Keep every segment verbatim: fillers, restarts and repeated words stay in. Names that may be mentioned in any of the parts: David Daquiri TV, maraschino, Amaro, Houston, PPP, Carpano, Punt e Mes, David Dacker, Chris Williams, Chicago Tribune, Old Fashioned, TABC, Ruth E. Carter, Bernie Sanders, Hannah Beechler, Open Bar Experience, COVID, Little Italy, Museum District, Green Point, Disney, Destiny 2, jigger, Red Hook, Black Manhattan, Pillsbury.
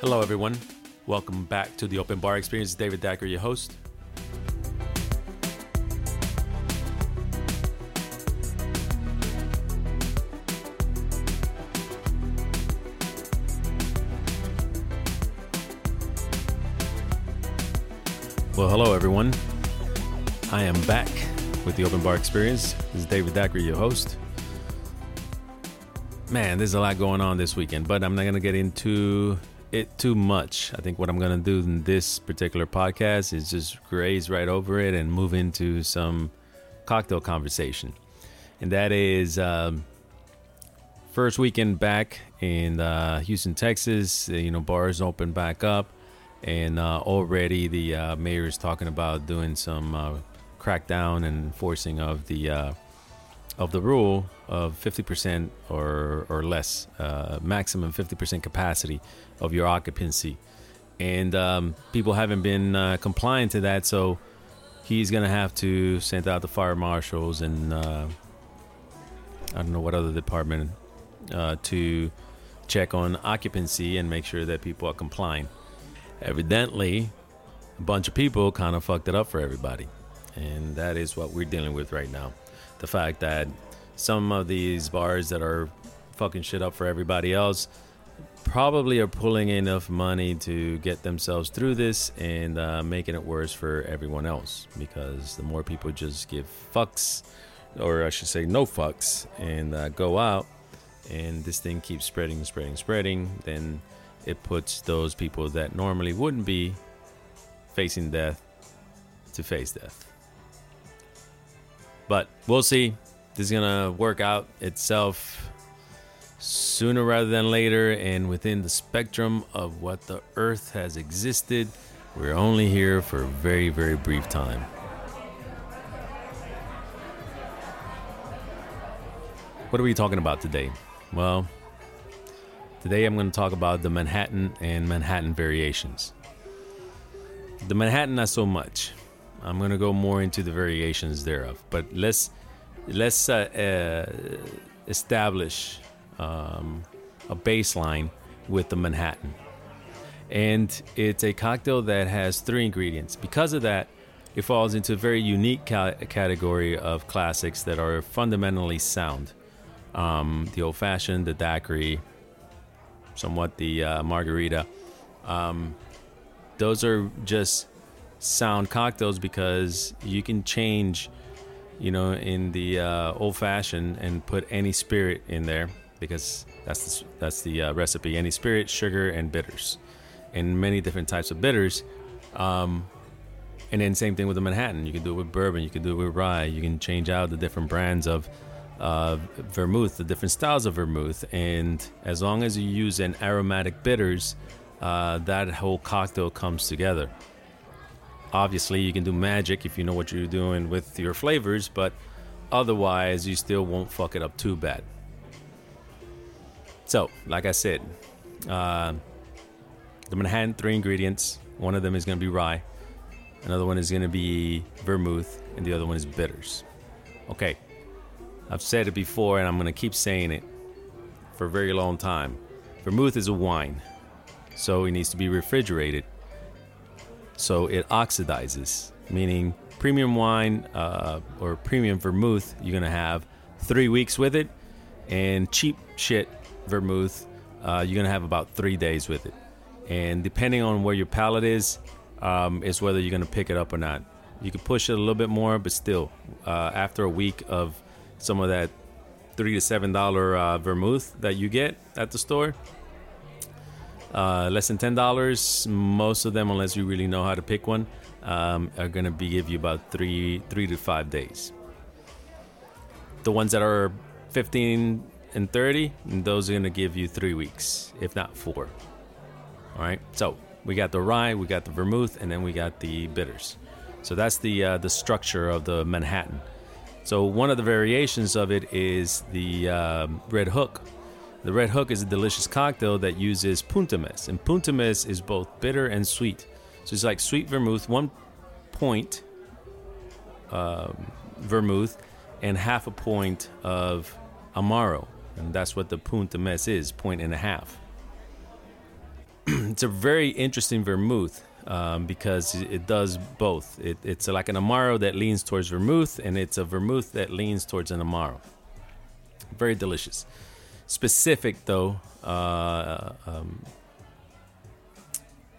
Hello, everyone. Welcome back to the Open Bar Experience. David Dacker, your host. Well, hello, everyone. I am back with the Open Bar Experience. This is David Dacker, your host. Man, there's a lot going on this weekend, but I'm not going to get into it too much. I think what I'm going to do in this particular podcast is just graze right over it and move into some cocktail conversation. And that is um, first weekend back in uh, Houston, Texas. You know, bars open back up, and uh, already the uh, mayor is talking about doing some uh, crackdown and enforcing of the uh, of the rule of fifty percent or or less, uh, maximum fifty percent capacity of your occupancy. And um, people haven't been uh, complying to that, so he's gonna have to send out the fire marshals and uh, I don't know what other department uh, to check on occupancy and make sure that people are complying. Evidently, a bunch of people kind of fucked it up for everybody, and that is what we're dealing with right now. The fact that some of these bars that are fucking shit up for everybody else probably are pulling enough money to get themselves through this and uh, making it worse for everyone else, because the more people just give fucks, or I should say no fucks, and uh, go out, and this thing keeps spreading, spreading, spreading, then it puts those people that normally wouldn't be facing death to face death. But we'll see. This is gonna work out itself sooner rather than later, and within the spectrum of what the earth has existed, we're only here for a very, very brief time. What are we talking about today? Well, today I'm gonna talk about the Manhattan and Manhattan variations. The Manhattan, not so much. I'm gonna go more into the variations thereof, but let's let's uh, uh, establish um, a baseline with the Manhattan. And it's a cocktail that has three ingredients. Because of that, it falls into a very unique ca- category of classics that are fundamentally sound. Um, the Old Fashioned, the Daiquiri, somewhat the uh, Margarita. Um, those are just sound cocktails because you can change, you know, in the uh, Old Fashioned and put any spirit in there, because that's the, that's the uh, recipe: any spirit, sugar, and bitters, and many different types of bitters. Um, and then same thing with the Manhattan. You can do it with bourbon, you can do it with rye, you can change out the different brands of uh, vermouth, the different styles of vermouth, and as long as you use an aromatic bitters, uh, that whole cocktail comes together. Obviously, you can do magic if you know what you're doing with your flavors, but otherwise, you still won't fuck it up too bad. So, like I said, uh, the Manhattan, three ingredients. One of them is going to be rye, another one is going to be vermouth, and the other one is bitters. Okay, I've said it before, and I'm going to keep saying it for a very long time. Vermouth is a wine, so it needs to be refrigerated. So it oxidizes, meaning premium wine uh, or premium vermouth, you're going to have three weeks with it. And cheap shit vermouth, uh, you're going to have about three days with it. And depending on where your palate is, um, is whether you're going to pick it up or not. You can push it a little bit more, but still, uh, after a week of some of that three to seven dollars uh, vermouth that you get at the store, Uh, less than ten dollars, most of them, unless you really know how to pick one, um, are going to be give you about three three to five days. The ones that are fifteen and thirty, those are going to give you three weeks, if not four. All right. So we got the rye, we got the vermouth, and then we got the bitters. So that's the uh, the structure of the Manhattan. So one of the variations of it is the uh, Red Hook. The Red Hook is a delicious cocktail that uses Punt e Mes, and Punt e Mes is both bitter and sweet. So it's like sweet vermouth, one point uh, vermouth, and half a point of Amaro, and that's what the Punt e Mes is, point and a half. it's a very interesting vermouth um, because it does both. It, it's like an Amaro that leans towards vermouth, and it's a vermouth that leans towards an Amaro. Very delicious. Specific, though, uh, um,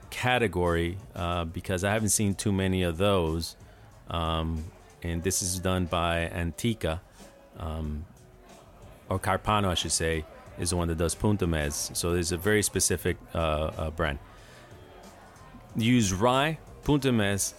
category, uh, because I haven't seen too many of those. Um, and this is done by Antica, um, or Carpano, I should say, is the one that does Punt e Mes. So there's a very specific uh, uh, brand. Use rye, Punt e Mes,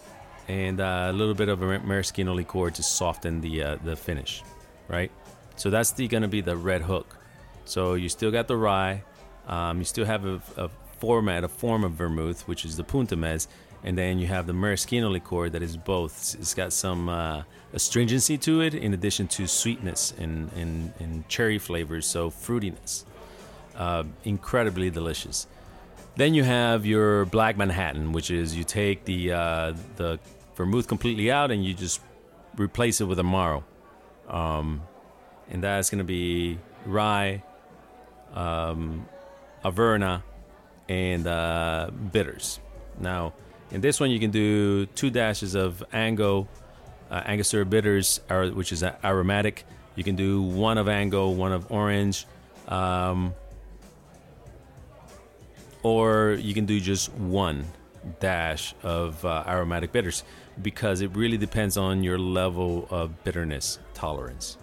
and uh, a little bit of a maraschino liqueur to soften the uh, the finish, right? So that's the, gonna be the Red Hook. So you still got the rye, um, you still have a, a format, a form of vermouth, which is the Punt e Mes, and then you have the maraschino liqueur that is both. It's got some uh, astringency to it, in addition to sweetness and, and, and cherry flavors, so fruitiness. Uh, incredibly delicious. Then you have your Black Manhattan, which is you take the uh, the vermouth completely out and you just replace it with Amaro. Um, and that's going to be rye, um, Averna, and uh, bitters. Now, in this one, you can do two dashes of Ango, uh, Angostura bitters, which is aromatic. You can do one of Ango, one of orange, um, or you can do just one dash of uh, aromatic bitters, because it really depends on your level of bitterness tolerance.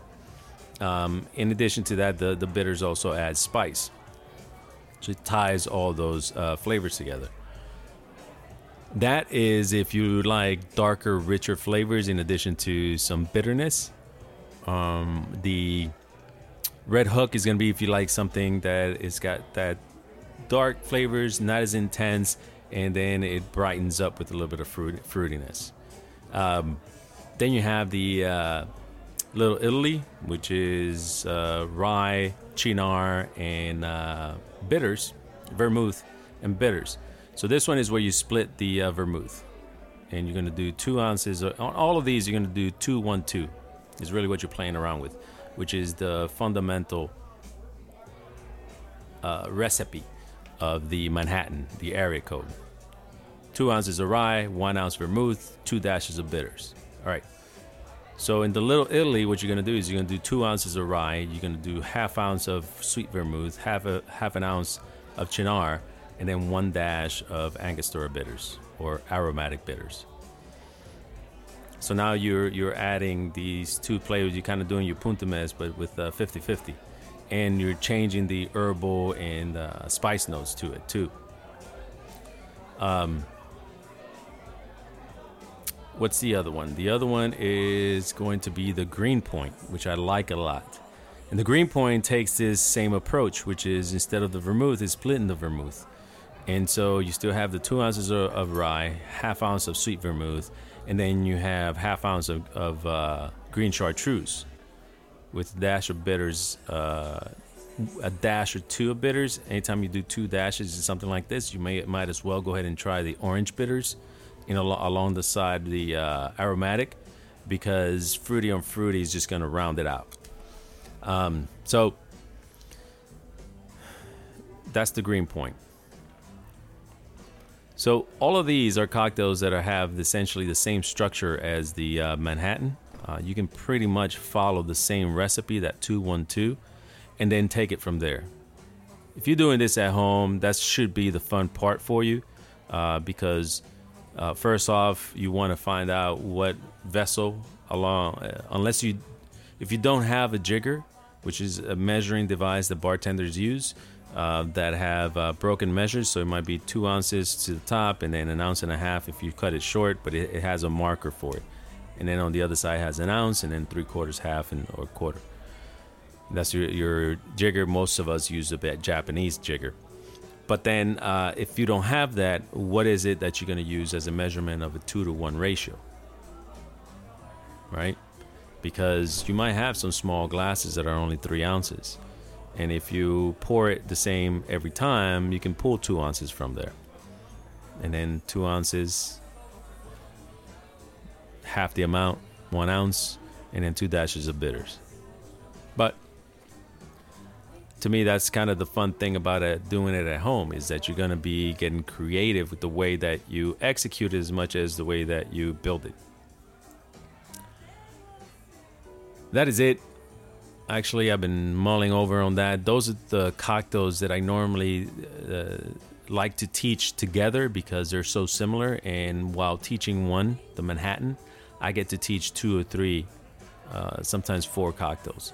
Um, in addition to that, the, the bitters also add spice, so it ties all those uh, flavors together. That is if you like darker, richer flavors in addition to some bitterness. Um, the Red Hook is going to be if you like something that it's got that dark flavors, not as intense, and then it brightens up with a little bit of fruit, fruitiness. Um, then you have the uh, Little Italy, which is uh, rye, Cynar, and uh, bitters, vermouth, and bitters. So this one is where you split the uh, vermouth, and you're going to do two ounces. On all of these, you're going to do two, one, two. Is really what you're playing around with, which is the fundamental uh, recipe of the Manhattan, the area code. Two ounces of rye, one ounce vermouth, two dashes of bitters. All right. So in the Little Italy, what you're going to do is you're going to do two ounces of rye. You're going to do half ounce of sweet vermouth, half a half an ounce of Cynar, and then one dash of Angostura bitters or aromatic bitters. So now you're you're adding these two flavors. You're kind of doing your Punt e Mes, but with uh, fifty-fifty. And you're changing the herbal and uh, spice notes to it, too. Um, what's the other one? The other one is going to be the Green Point, which I like a lot. And the Green Point takes this same approach, which is instead of the vermouth, it's splitting the vermouth. And so you still have the two ounces of, of rye, half ounce of sweet vermouth, and then you have half ounce of, of uh, green chartreuse with a dash of bitters, uh, a dash or two of bitters. Anytime you do two dashes or something like this, you may might as well go ahead and try the orange bitters in al- along the side of the uh, aromatic, because fruity on fruity is just going to round it out. Um, so that's the Green Point. So all of these are cocktails that are, have essentially the same structure as the uh, Manhattan. Uh, you can pretty much follow the same recipe, that two one two, and then take it from there. If you're doing this at home, that should be the fun part for you, uh, because uh, first off, you want to find out what vessel along, unless you, if you don't have a jigger, which is a measuring device that bartenders use, Uh, that have uh, broken measures, so it might be two ounces to the top and then an ounce and a half if you cut it short, but it, it has a marker for it. And then on the other side has an ounce, and then three quarters, half, and or quarter. That's your, your jigger. Most of us use a bit Japanese jigger. But then uh, if you don't have that, what is it that you're going to use as a measurement of a two to one ratio? Right? Because you might have some small glasses that are only three ounces. And if you pour it the same every time, you can pull two ounces from there. And then two ounces, half the amount, one ounce, and then two dashes of bitters. But to me, that's kind of the fun thing about it, doing it at home, is that you're going to be getting creative with the way that you execute it as much as the way that you build it. That is it. Actually, I've been mulling over on that. Those are the cocktails that I normally uh, like to teach together because they're so similar. And while teaching one, the Manhattan, I get to teach two or three, uh, sometimes four cocktails.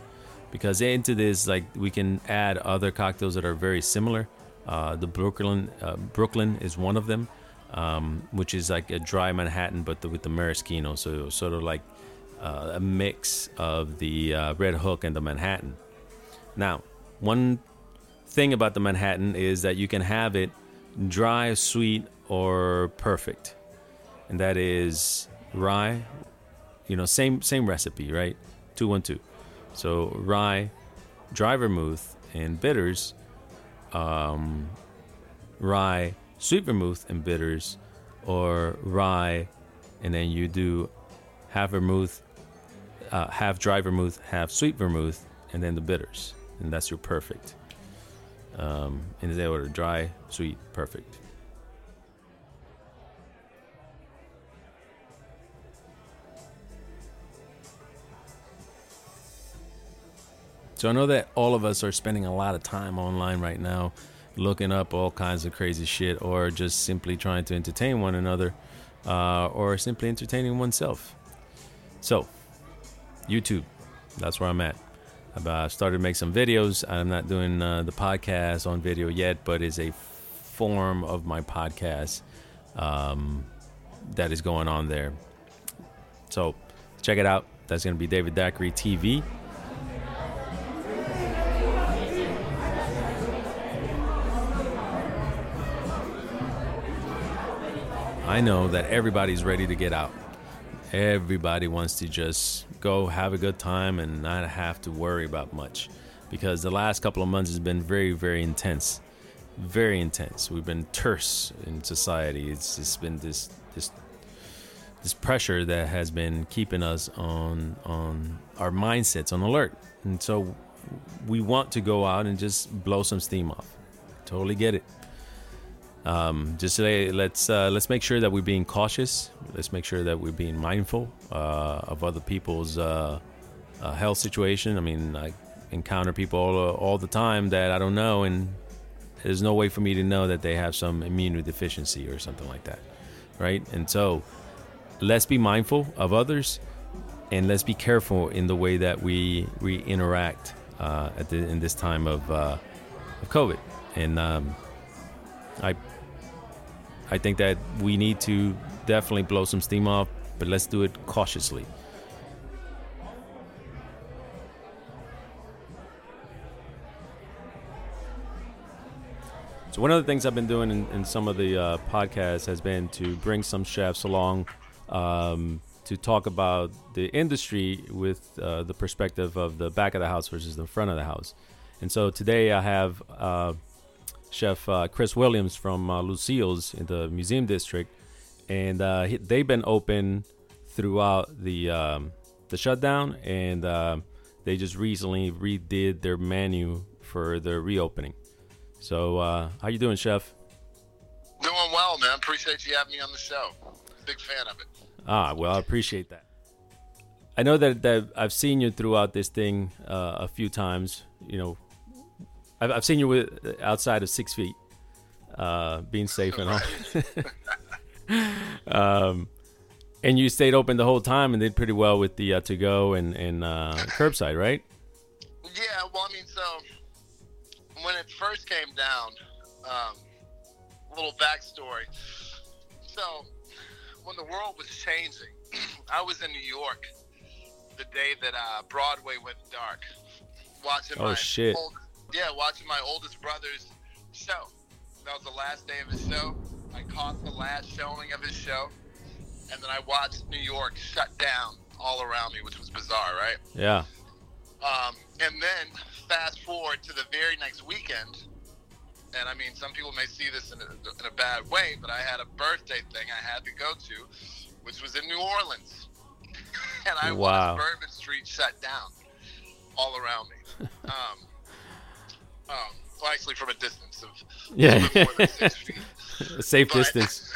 Because into this, like, we can add other cocktails that are very similar. Uh, the Brooklyn uh, Brooklyn is one of them, um, which is like a dry Manhattan, but the, with the maraschino. So it was sort of like uh, a mix of the uh, Red Hook and the Manhattan. Now, one thing about the Manhattan is that you can have it dry, sweet, or perfect. And that is rye, you know, same same recipe, right? two one two. So rye, dry vermouth, and bitters, um, rye, sweet vermouth, and bitters, or rye, and then you do half vermouth, uh, half dry vermouth, half sweet vermouth, and then the bitters, and that's your perfect. Um, in that order, dry, sweet, perfect. So I know that all of us are spending a lot of time online right now, looking up all kinds of crazy shit, or just simply trying to entertain one another, uh, or simply entertaining oneself. So, YouTube, that's where I'm at. I've uh, started to make some videos. I'm not doing uh, the podcast on video yet, but it's a form of my podcast um, that is going on there. So check it out. That's going to be David Daquiri T V. I know that everybody's ready to get out. Everybody wants to just go have a good time and not have to worry about much, because the last couple of months has been very, very intense. Very intense. We've been terse in society. It's just been this this this pressure that has been keeping us on on our mindsets on alert. And so we want to go out and just blow some steam off. Totally get it. Um, just today, let's uh, let's make sure that we're being cautious. Let's make sure that we're being mindful uh, of other people's uh, uh, health situation. I mean, I encounter people all, uh, all the time that I don't know, and there's no way for me to know that they have some immunodeficiency or something like that, right? And so, let's be mindful of others, and let's be careful in the way that we we interact uh, at the, in this time of uh, of COVID. And um, I. I think that we need to definitely blow some steam off, but let's do it cautiously. So one of the things I've been doing in, in some of the uh, podcasts has been to bring some chefs along um, to talk about the industry with uh, the perspective of the back of the house versus the front of the house. And so today I have... Uh, Chef uh, Chris Williams from uh, Lucille's in the Museum District, and uh, he, they've been open throughout the um, the shutdown, and uh, they just recently redid their menu for their reopening. So, uh, how you doing, Chef? Doing well, man. Appreciate you having me on the show. Big fan of it. Ah, well, I appreciate that. I know that, that I've seen you throughout this thing uh, a few times, you know. I've seen you with, outside of six feet, uh, being safe and all. um, and you stayed open the whole time and did pretty well with the uh, to-go and, and uh, curbside, right? Yeah, well, I mean, so when it first came down, um, a little backstory. So when the world was changing, I was in New York the day that uh, Broadway went dark, watching oh, my shit. Old- Yeah, watching my oldest brother's show. That was the last day of his show. I caught the last showing of his show. And then I watched New York shut down all around me, which was bizarre, right? Yeah. Um, and then fast forward to the very next weekend. And I mean, some people may see this in a, in a bad way, but I had a birthday thing I had to go to, which was in New Orleans. And I wow. watched Bourbon Street shut down all around me. Um Um, well, actually, from a distance of yeah, more than six feet. A safe but distance.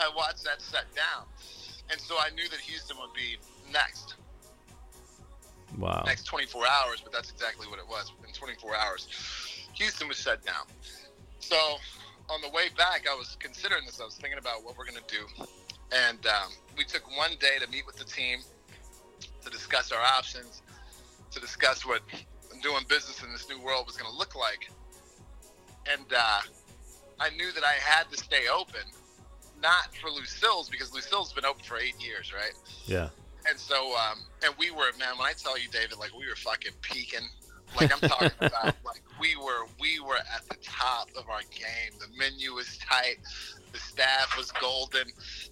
I watched that set down, and so I knew that Houston would be next. Wow. Next twenty-four hours, but that's exactly what it was. In twenty-four hours, Houston was shut down. So on the way back, I was considering this. I was thinking about what we're going to do, and um, we took one day to meet with the team, to discuss our options, to discuss what doing business in this new world was going to look like. And uh, I knew that I had to stay open, not for Lucille's, because Lucille's been open for eight years, right? Yeah. And so, um, and we were, man, when I tell you, David, like we were fucking peaking. Like I'm talking about, like we were, we were at the top of our game. The menu was tight. The staff was golden.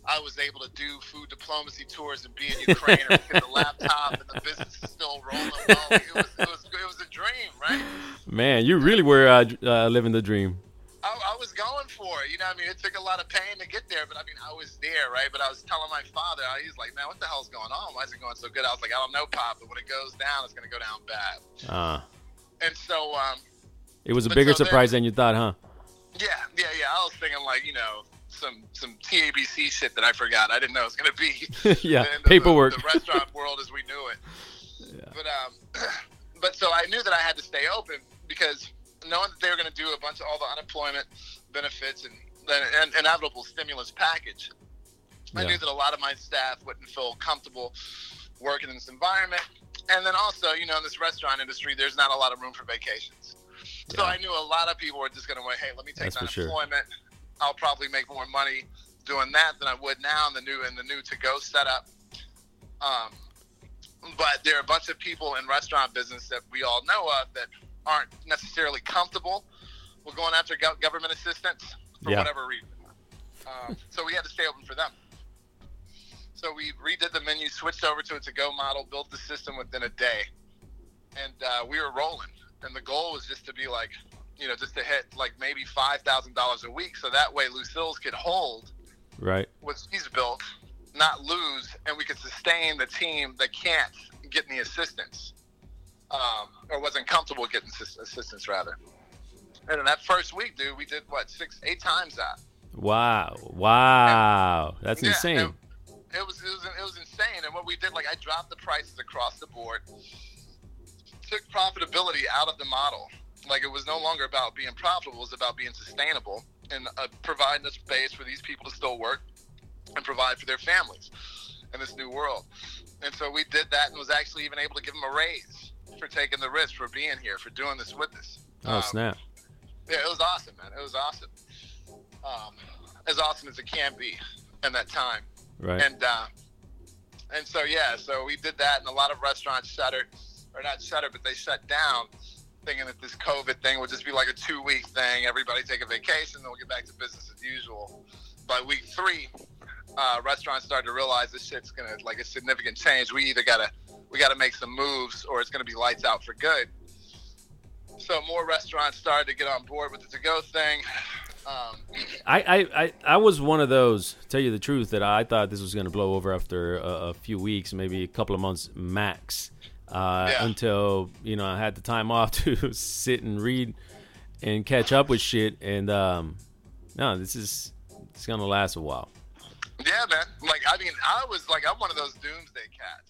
I was able to do food diplomacy tours and be in Ukraine or get the laptop, and the business is still rolling well. It was, it was, it was a dream, right? Man, you really were uh, uh, living the dream. I, I was going for it. You know what I mean? It took a lot of pain to get there, but I mean, I was there, right? But I was telling my father, he's like, man, what the hell's going on? Why is it going so good? I was like, I don't know, Pop, but when it goes down, it's going to go down bad. Uh, and so... Um, it was a bigger so surprise then, than you thought, huh? Yeah, yeah, yeah. I was thinking like, you know, some some T A B C shit that I forgot. I didn't know it was going to be. Yeah, the, paperwork. The, the restaurant world as we knew it. Yeah. But, um, but so I knew that I had to stay open because... knowing that they were going to do a bunch of all the unemployment benefits and an inevitable stimulus package, yeah. I knew that a lot of my staff wouldn't feel comfortable working in this environment. And then also, you know, in this restaurant industry, there's not a lot of room for vacations. Yeah. So I knew a lot of people were just going to wait, hey, let me take unemployment. Sure. I'll probably make more money doing that than I would now in the new, in the new to-go setup. Um, but there are a bunch of people in restaurant business that we all know of that aren't necessarily comfortable with going after go- government assistance for yeah. whatever reason. Um, so we had to stay open for them. So we redid the menu, switched over to a to-go model, built the system within a day, and uh, we were rolling. And the goal was just to be like, you know, just to hit like maybe five thousand dollars a week, so that way Lucille's could hold right what she's built, not lose, and we could sustain the team that can't get any assistance. Um, or wasn't comfortable getting assistance, rather. And in that first week, dude, we did, what, six, eight times that. Wow. Wow. And, That's yeah, insane. It, it was it was it was insane. And what we did, like, I dropped the prices across the board, took profitability out of the model. Like, it was no longer about being profitable. It was about being sustainable and uh, providing a space for these people to still work and provide for their families in this new world. And so we did that and was actually even able to give them a raise for taking the risk, for being here, for doing this with us. Oh, um, snap. Yeah, it was awesome, man. It was awesome. Um, as awesome as it can be in that time. Right. And, uh, and so, yeah, so we did that, and a lot of restaurants shuttered, or not shuttered, but they shut down, thinking that this COVID thing would just be like a two-week thing. Everybody take a vacation, then we'll get back to business as usual. By week three, uh, restaurants started to realize this shit's going to, like, a significant change. We either got to we got to make some moves or it's going to be lights out for good. So more restaurants started to get on board with the to-go thing. Um, I, I, I was one of those, tell you the truth, that I thought this was going to blow over after a, a few weeks, maybe a couple of months max, uh, yeah. until, you know, I had the time off to sit and read and catch up with shit. And um, no, this is it's going to last a while. Yeah, man. Like, I mean, I was like, I'm one of those doomsday cats.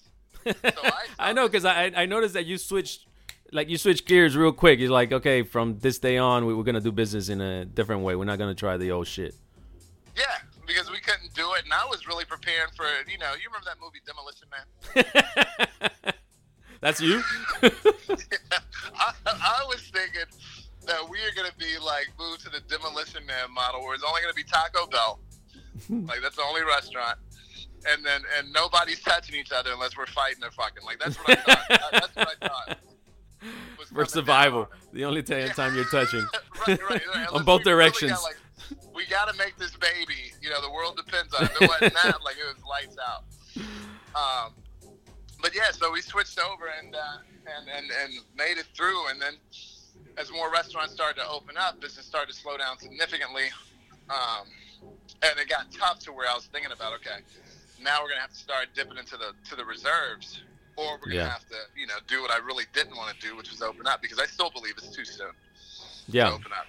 So I, I know, because I I noticed that you switched, like you switched gears real quick. You're like, okay, from this day on, we, we're gonna do business in a different way. We're not gonna try the old shit. Yeah, because we couldn't do it, and I was really preparing for, you know, you remember that movie Demolition Man? That's you. Yeah, I, I was thinking that we are gonna be like moved to the Demolition Man model, where it's only gonna be Taco Bell, like that's the only restaurant. And then and nobody's touching each other unless we're fighting or fucking. Like, that's what I thought. That's what I thought. For survival, the only t- yeah. time you're touching. right, right, right. On both directions. Really got, like, we got to make this baby. You know, the world depends on it. It wasn't that. Like, it was lights out. Um, but, yeah, so we switched over and, uh, and, and, and made it through. And then as more restaurants started to open up, business started to slow down significantly. Um, and it got tough to where I was thinking about, okay, now we're gonna have to start dipping into the to the reserves, or we're gonna yeah. have to, you know, do what I really didn't want to do, which was open up, because I still believe it's too soon. yeah. go for that.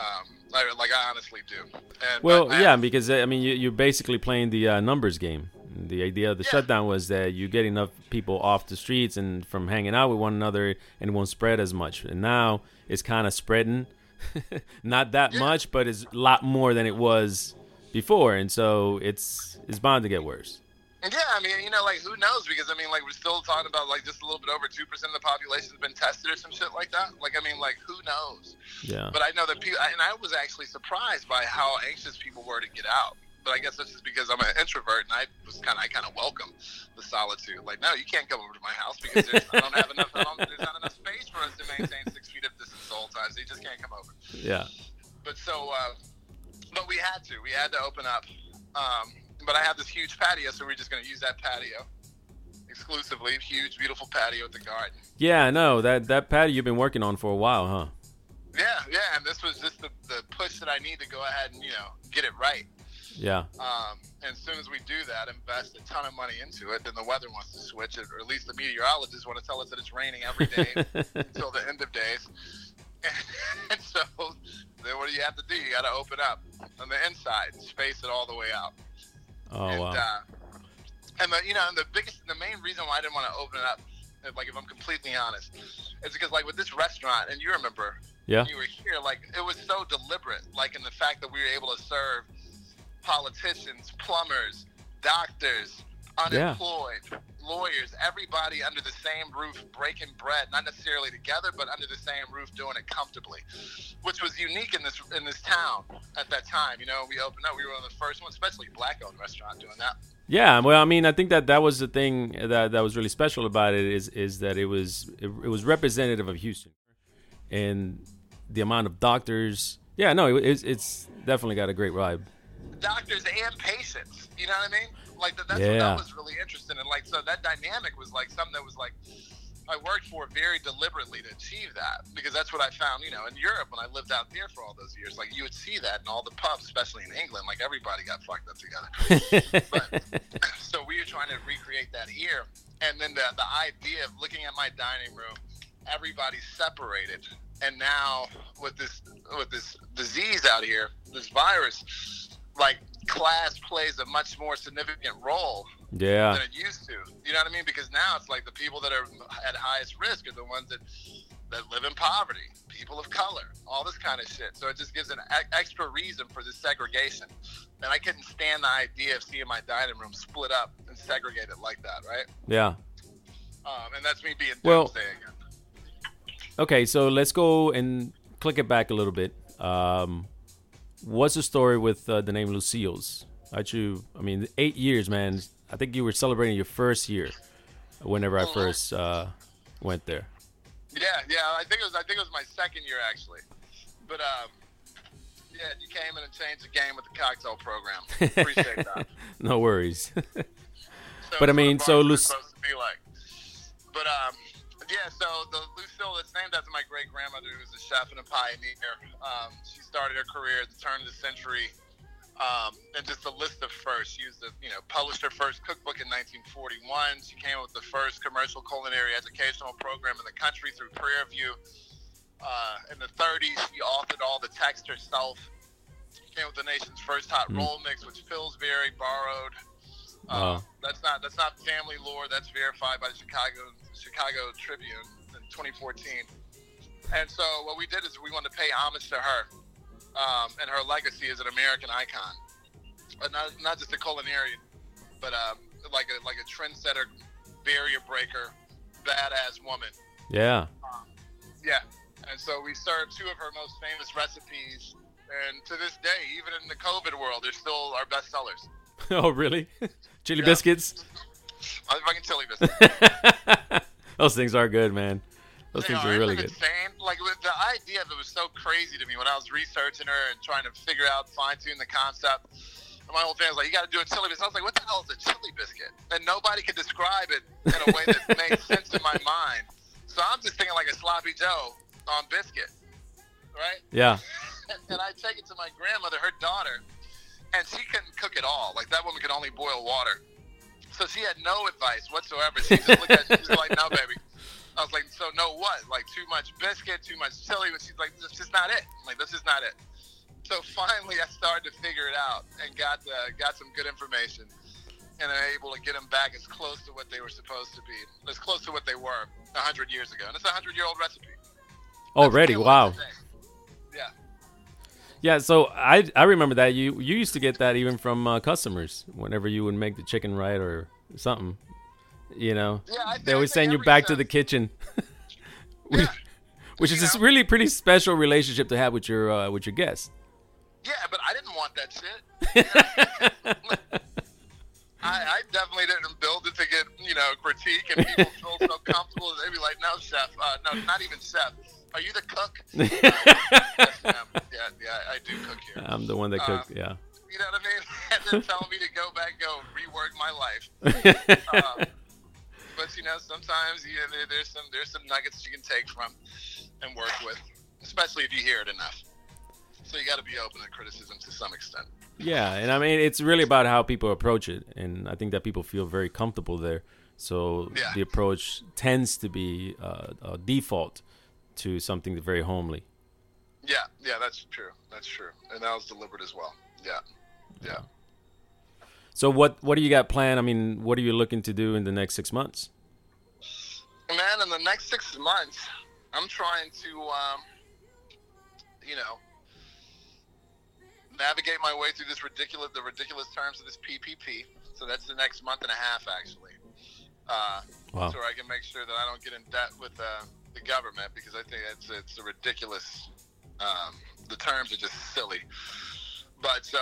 Um, like, like I honestly do. And, well, I, yeah, because I mean, you, you're basically playing the uh, numbers game. The idea of the yeah. shutdown was that you get enough people off the streets and from hanging out with one another, and it won't spread as much. And now it's kind of spreading, not that yeah. much, but it's a lot more than it was before, and so it's it's bound to get worse. Yeah, I mean, you know, like, who knows? Because, I mean, like, we're still talking about, like, just a little bit over two percent of the population has been tested or some shit like that. Like, I mean, like, who knows? Yeah. But I know that people, and I was actually surprised by how anxious people were to get out. But I guess that's just because I'm an introvert, and I was kind of, I kind of welcome the solitude. Like, no, you can't come over to my house because there's, I don't have enough, I don't, there's not enough space for us to maintain six feet of distance the whole time, so you just can't come over. Yeah. But so, uh, but we had to. We had to open up, um... but I have this huge patio, so we're just going to use that patio exclusively. Huge, beautiful patio with the garden. Yeah, I know. That that patio you've been working on for a while, huh? Yeah, yeah. And this was just the, the push that I need to go ahead and, you know, get it right. Yeah. Um, and as soon as we do that, invest a ton of money into it, then the weather wants to switch it, or at least the meteorologists want to tell us that it's raining every day until the end of days. And, and so then what do you have to do? You got to open up on the inside and space it all the way out. Oh, and, wow. Uh, and, the, you know, and the biggest, the main reason why I didn't want to open it up, if, like, if I'm completely honest, is because, like, with this restaurant, and you remember, yeah. when you were here, like, it was so deliberate, like, in the fact that we were able to serve politicians, plumbers, doctors, unemployed, yeah. lawyers, everybody under the same roof breaking bread, not necessarily together, but under the same roof doing it comfortably, which was unique in this in this town at that time. You know, we opened up, we were one of the first ones, especially black-owned restaurant doing that. Yeah, well, I mean, I think that that was the thing that, that was really special about it is is that it was it, it was representative of Houston and the amount of doctors. Yeah, no, it, it's, it's definitely got a great vibe. Doctors and patients, you know what I mean? Like, that, that's yeah. what that was really interesting. And, like, so that dynamic was, like, something that was, like, I worked for very deliberately to achieve that. Because that's what I found, you know, in Europe when I lived out there for all those years. Like, you would see that in all the pubs, especially in England. Like, everybody got fucked up together. But, so we were trying to recreate that here. And then the, the idea of looking at my dining room, everybody's separated. And now with this with this disease out here, this virus, like, class plays a much more significant role yeah. than it used to. You know what I mean? Because now it's like the people that are at highest risk are the ones that that live in poverty, people of color, all this kind of shit. So it just gives an extra reason for this segregation. And I couldn't stand the idea of seeing my dining room split up and segregated like that, right? Yeah. Um, and that's me being well, doomsday again. Okay, so let's go and click it back a little bit. Um What's the story with uh, the name Lucille's? Aren't you, I mean, eight years, man. I think you were celebrating your first year whenever I first uh, went there. Yeah, yeah. I think it was. I think it was my second year actually. But um, yeah, you came in and changed the game with the cocktail program. Appreciate that. No worries. So but I mean, so Luc- supposed to be like. But um. Yeah, so the Lucille, it's named after my great-grandmother, who was a chef and a pioneer. Um, she started her career at the turn of the century, um, and just a list of firsts. She was the, you know, published her first cookbook in nineteen forty-one. She came up with the first commercial culinary educational program in the country through Prairie View. Uh, in the thirties, she authored all the text herself. She came up with the nation's first hot mm. roll mix, which Pillsbury borrowed. Uh, that's not that's not family lore. That's verified by the Chicago Chicago Tribune in twenty fourteen. And so what we did is we wanted to pay homage to her um, and her legacy as an American icon, but not not just a culinarian, but um, like a like a trendsetter, barrier breaker, badass woman. Yeah. Um, yeah. And so we served two of her most famous recipes, and to this day, even in the COVID world, they're still our best sellers. Oh, really? Chili yeah. biscuits? Motherfucking chili biscuits. Those things are good, man. Those you things know, are really good. Insane. Like, the idea of it was so crazy to me when I was researching her and trying to figure out, fine-tune the concept. And my old fans like, you got to do a chili biscuit. I was like, what the hell is a chili biscuit? And nobody could describe it in a way that made sense in my mind. So I'm just thinking like a sloppy Joe on biscuit, right? Yeah. And I take it to my grandmother, her daughter. And she couldn't cook at all. Like, that woman could only boil water. So she had no advice whatsoever. She just looked at it. She was like, no, baby. I was like, so no what? Like, too much biscuit, too much chili? And she's like, this is not it. I'm like, this is not it. So finally I started to figure it out and got uh, got some good information and I'm able to get them back as close to what they were supposed to be, as close to what they were one hundred years ago. And it's a one hundred-year-old recipe. Already, wow. Yeah. Yeah, so I, I remember that. You you used to get that even from uh, customers whenever you would make the chicken right or something. You know, yeah, I think, they always send you back sense. to the kitchen, which, yeah. which is know? this really pretty special relationship to have with your uh, with your guests. Yeah, but I didn't want that shit. You know? I, I definitely didn't build it to get, you know, critique and people feel so comfortable. They'd be like, no, chef, uh, no, not even chef. Are you the cook? uh, yes, yeah, yeah, I do cook here. I'm the one that cooks, uh, yeah. You know what I mean? And then telling me to go back and go rework my life. Uh, but, you know, sometimes you know, there, there's some there's some nuggets you can take from and work with, especially if you hear it enough. So you got to be open to criticism to some extent. Yeah, and I mean, it's really about how people approach it, and I think that people feel very comfortable there. So yeah. the approach tends to be uh, a default to something very homely. Yeah, yeah, that's true. That's true. And that was deliberate as well. Yeah, yeah. yeah. So what, what do you got planned? I mean, what are you looking to do in the next six months? Man, in the next six months, I'm trying to, um, you know, navigate my way through this ridiculous, the ridiculous terms of this P P P. So that's the next month and a half, actually. Uh, wow. So I can make sure that I don't get in debt with uh, the government, because I think it's it's a ridiculous. Um, the terms are just silly. But so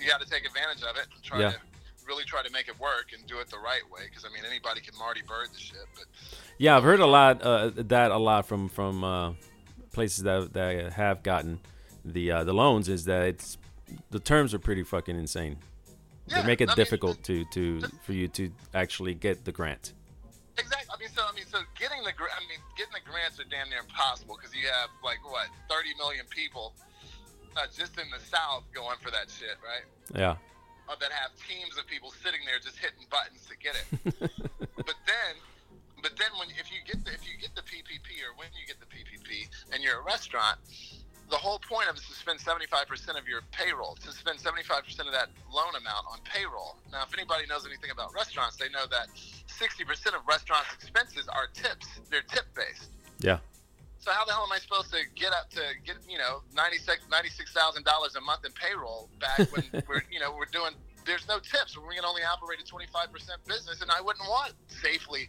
you got to take advantage of it and try yeah. to really try to make it work and do it the right way. Because I mean, anybody can Marty Bird the shit. But yeah, I've heard a lot uh, that a lot from from uh, places that that have gotten. The uh, the loans is that it's the terms are pretty fucking insane. Yeah, they make it I difficult mean, to, to for you to actually get the grant. Exactly. I mean, so I mean, so getting the I mean, getting the grants are damn near impossible because you have like what thirty million people uh, just in the South going for that shit, right? Yeah. Uh, that have teams of people sitting there just hitting buttons to get it. but then, but then when if you get the, if you get the P P P or when you get the P P P and you're a restaurant. The whole point of it is to spend seventy-five percent of your payroll, to spend seventy-five percent of that loan amount on payroll. Now, if anybody knows anything about restaurants, they know that sixty percent of restaurants' expenses are tips. They're tip-based. Yeah. So how the hell am I supposed to get up to get, you know, ninety-six thousand dollars a month in payroll back when we're, you know, we're doing, there's no tips. We can only operate a twenty-five percent business, and I wouldn't want safely.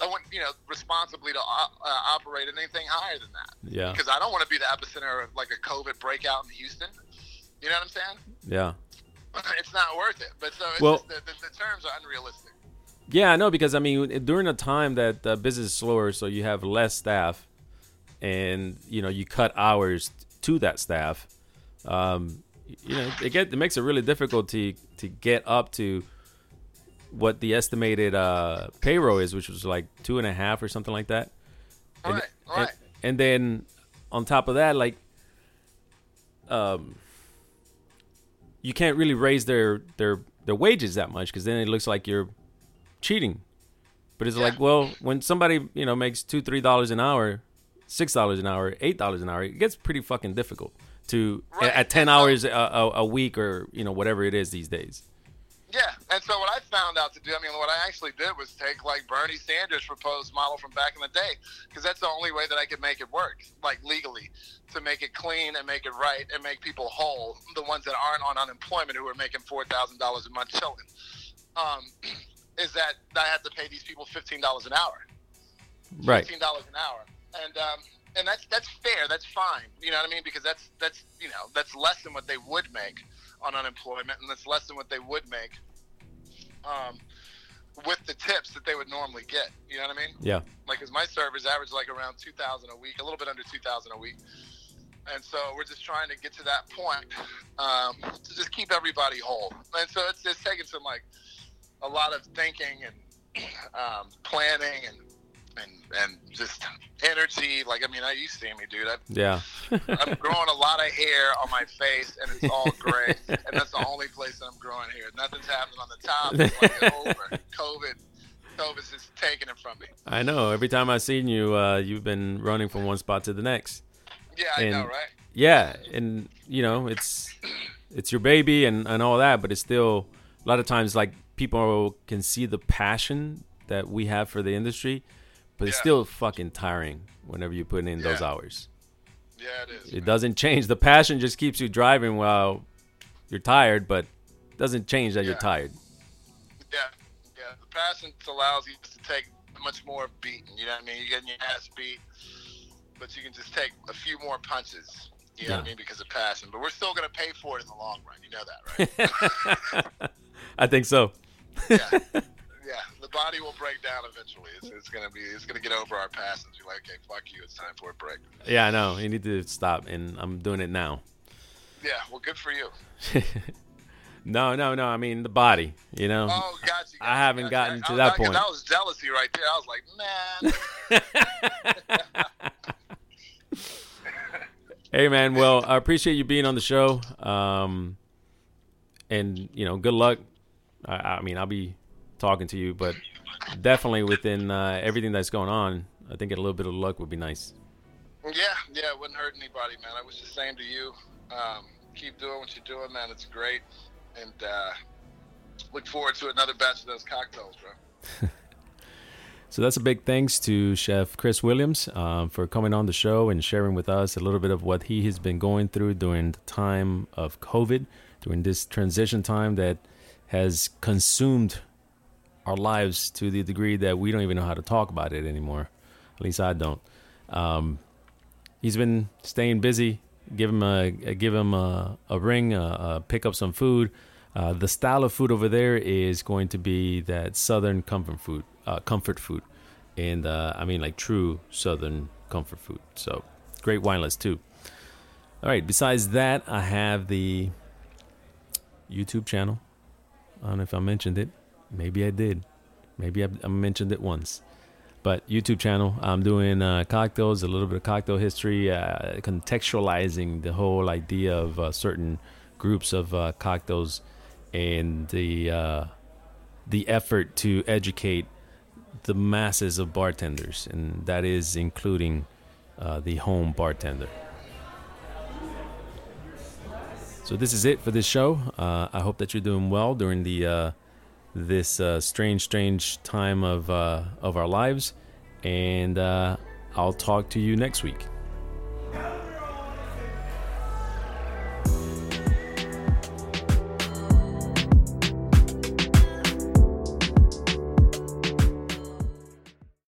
I want, you know, responsibly to op- uh, operate at anything higher than that. Yeah. Because I don't want to be the epicenter of like a COVID breakout in Houston. You know what I'm saying? Yeah. It's not worth it. But so it's well, just the, the, the terms are unrealistic. Yeah, I know, because I mean, during a time that uh, business is slower, so you have less staff and, you know, you cut hours to that staff. Um, you know, it, get, it makes it really difficult to, to get up to what the estimated uh, payroll is, which was like two and a half or something like that. All and, right, all and, right. and then on top of that, like, um, you can't really raise their, their, their wages that much because then it looks like you're cheating. But it's yeah. like, well, when somebody, you know, makes two, three dollars an hour, six dollars an hour, eight dollars an hour, it gets pretty fucking difficult to right. at, at ten hours a, a, a week or, you know, whatever it is these days. Yeah, and so what I found out to do, I mean, what I actually did was take, like, Bernie Sanders' proposed model from back in the day, because that's the only way that I could make it work, like, legally, to make it clean and make it right and make people whole, the ones that aren't on unemployment who are making four thousand dollars a month chilling, um, is that I have to pay these people fifteen dollars an hour. Right. fifteen dollars an hour. And, um... And that's that's fair. That's fine. You know what I mean? Because that's that's you know that's less than what they would make on unemployment, and that's less than what they would make um, with the tips that they would normally get. You know what I mean? Yeah. Like, because my servers average like around two thousand a week, a little bit under two thousand a week, and so we're just trying to get to that point um, to just keep everybody whole. And so it's it's taking some like a lot of thinking and um, planning and. And and just energy, like I mean, I you see me, dude. I've, yeah, I'm growing a lot of hair on my face, and it's all gray, and that's the only place I'm growing hair. Nothing's happening on the top. It's like over COVID Elvis is taking it from me. I know. Every time I've seen you, uh, you've been running from one spot to the next. Yeah, and, I know, right? Yeah, and you know, it's it's your baby and, and all that, but it's still a lot of times like people can see the passion that we have for the industry, but yeah. it's still fucking tiring whenever you're putting in yeah. those hours. Yeah, it is. It man. doesn't change. The passion just keeps you driving while you're tired, but it doesn't change that yeah. you're tired. Yeah, yeah. The passion allows you to take much more beating. You know what I mean? You're getting your ass beat, but you can just take a few more punches. You know yeah. what I mean? Because of passion. But we're still going to pay for it in the long run. You know that, right? I think so. yeah. Yeah. The body will break down eventually. It's, it's going to be, it's going to get over our passions. You're like, okay, fuck you. It's time for a break. Yeah, I know. You need to stop. And I'm doing it now. Yeah. Well, good for you. No, no, no. I mean, the body, you know. Oh, gotcha. gotcha I haven't gotcha. gotten I, to I, that I, point. That was jealousy right there. I was like, man. Hey, man. Well, I appreciate you being on the show. Um, and, you know, good luck. I, I mean, I'll be talking to you, but definitely within uh, everything that's going on, I think a little bit of luck would be nice. Yeah. Yeah. It wouldn't hurt anybody, man. I wish the same to you. Um, keep doing what you're doing, man. It's great. And uh, look forward to another batch of those cocktails, bro. So that's a big thanks to Chef Chris Williams um, for coming on the show and sharing with us a little bit of what he has been going through during the time of COVID, during this transition time that has consumed our lives to the degree that we don't even know how to talk about it anymore. At least I don't. Um, he's been staying busy. Give him a give him a, a ring, a, a pick up some food. Uh, the style of food over there is going to be that Southern comfort food. Uh, comfort food, and uh, I mean like true Southern comfort food. So great wine list too. All right. Besides that, I have the YouTube channel. I don't know if I mentioned it. Maybe I did. Maybe I, I mentioned it once. But YouTube channel. I'm doing uh, cocktails, a little bit of cocktail history, uh, contextualizing the whole idea of uh, certain groups of uh, cocktails and the uh, the effort to educate the masses of bartenders, and that is including uh, the home bartender. So this is it for this show. Uh, I hope that you're doing well during the uh, this uh, strange, strange time of uh, of our lives, and uh, I'll talk to you next week.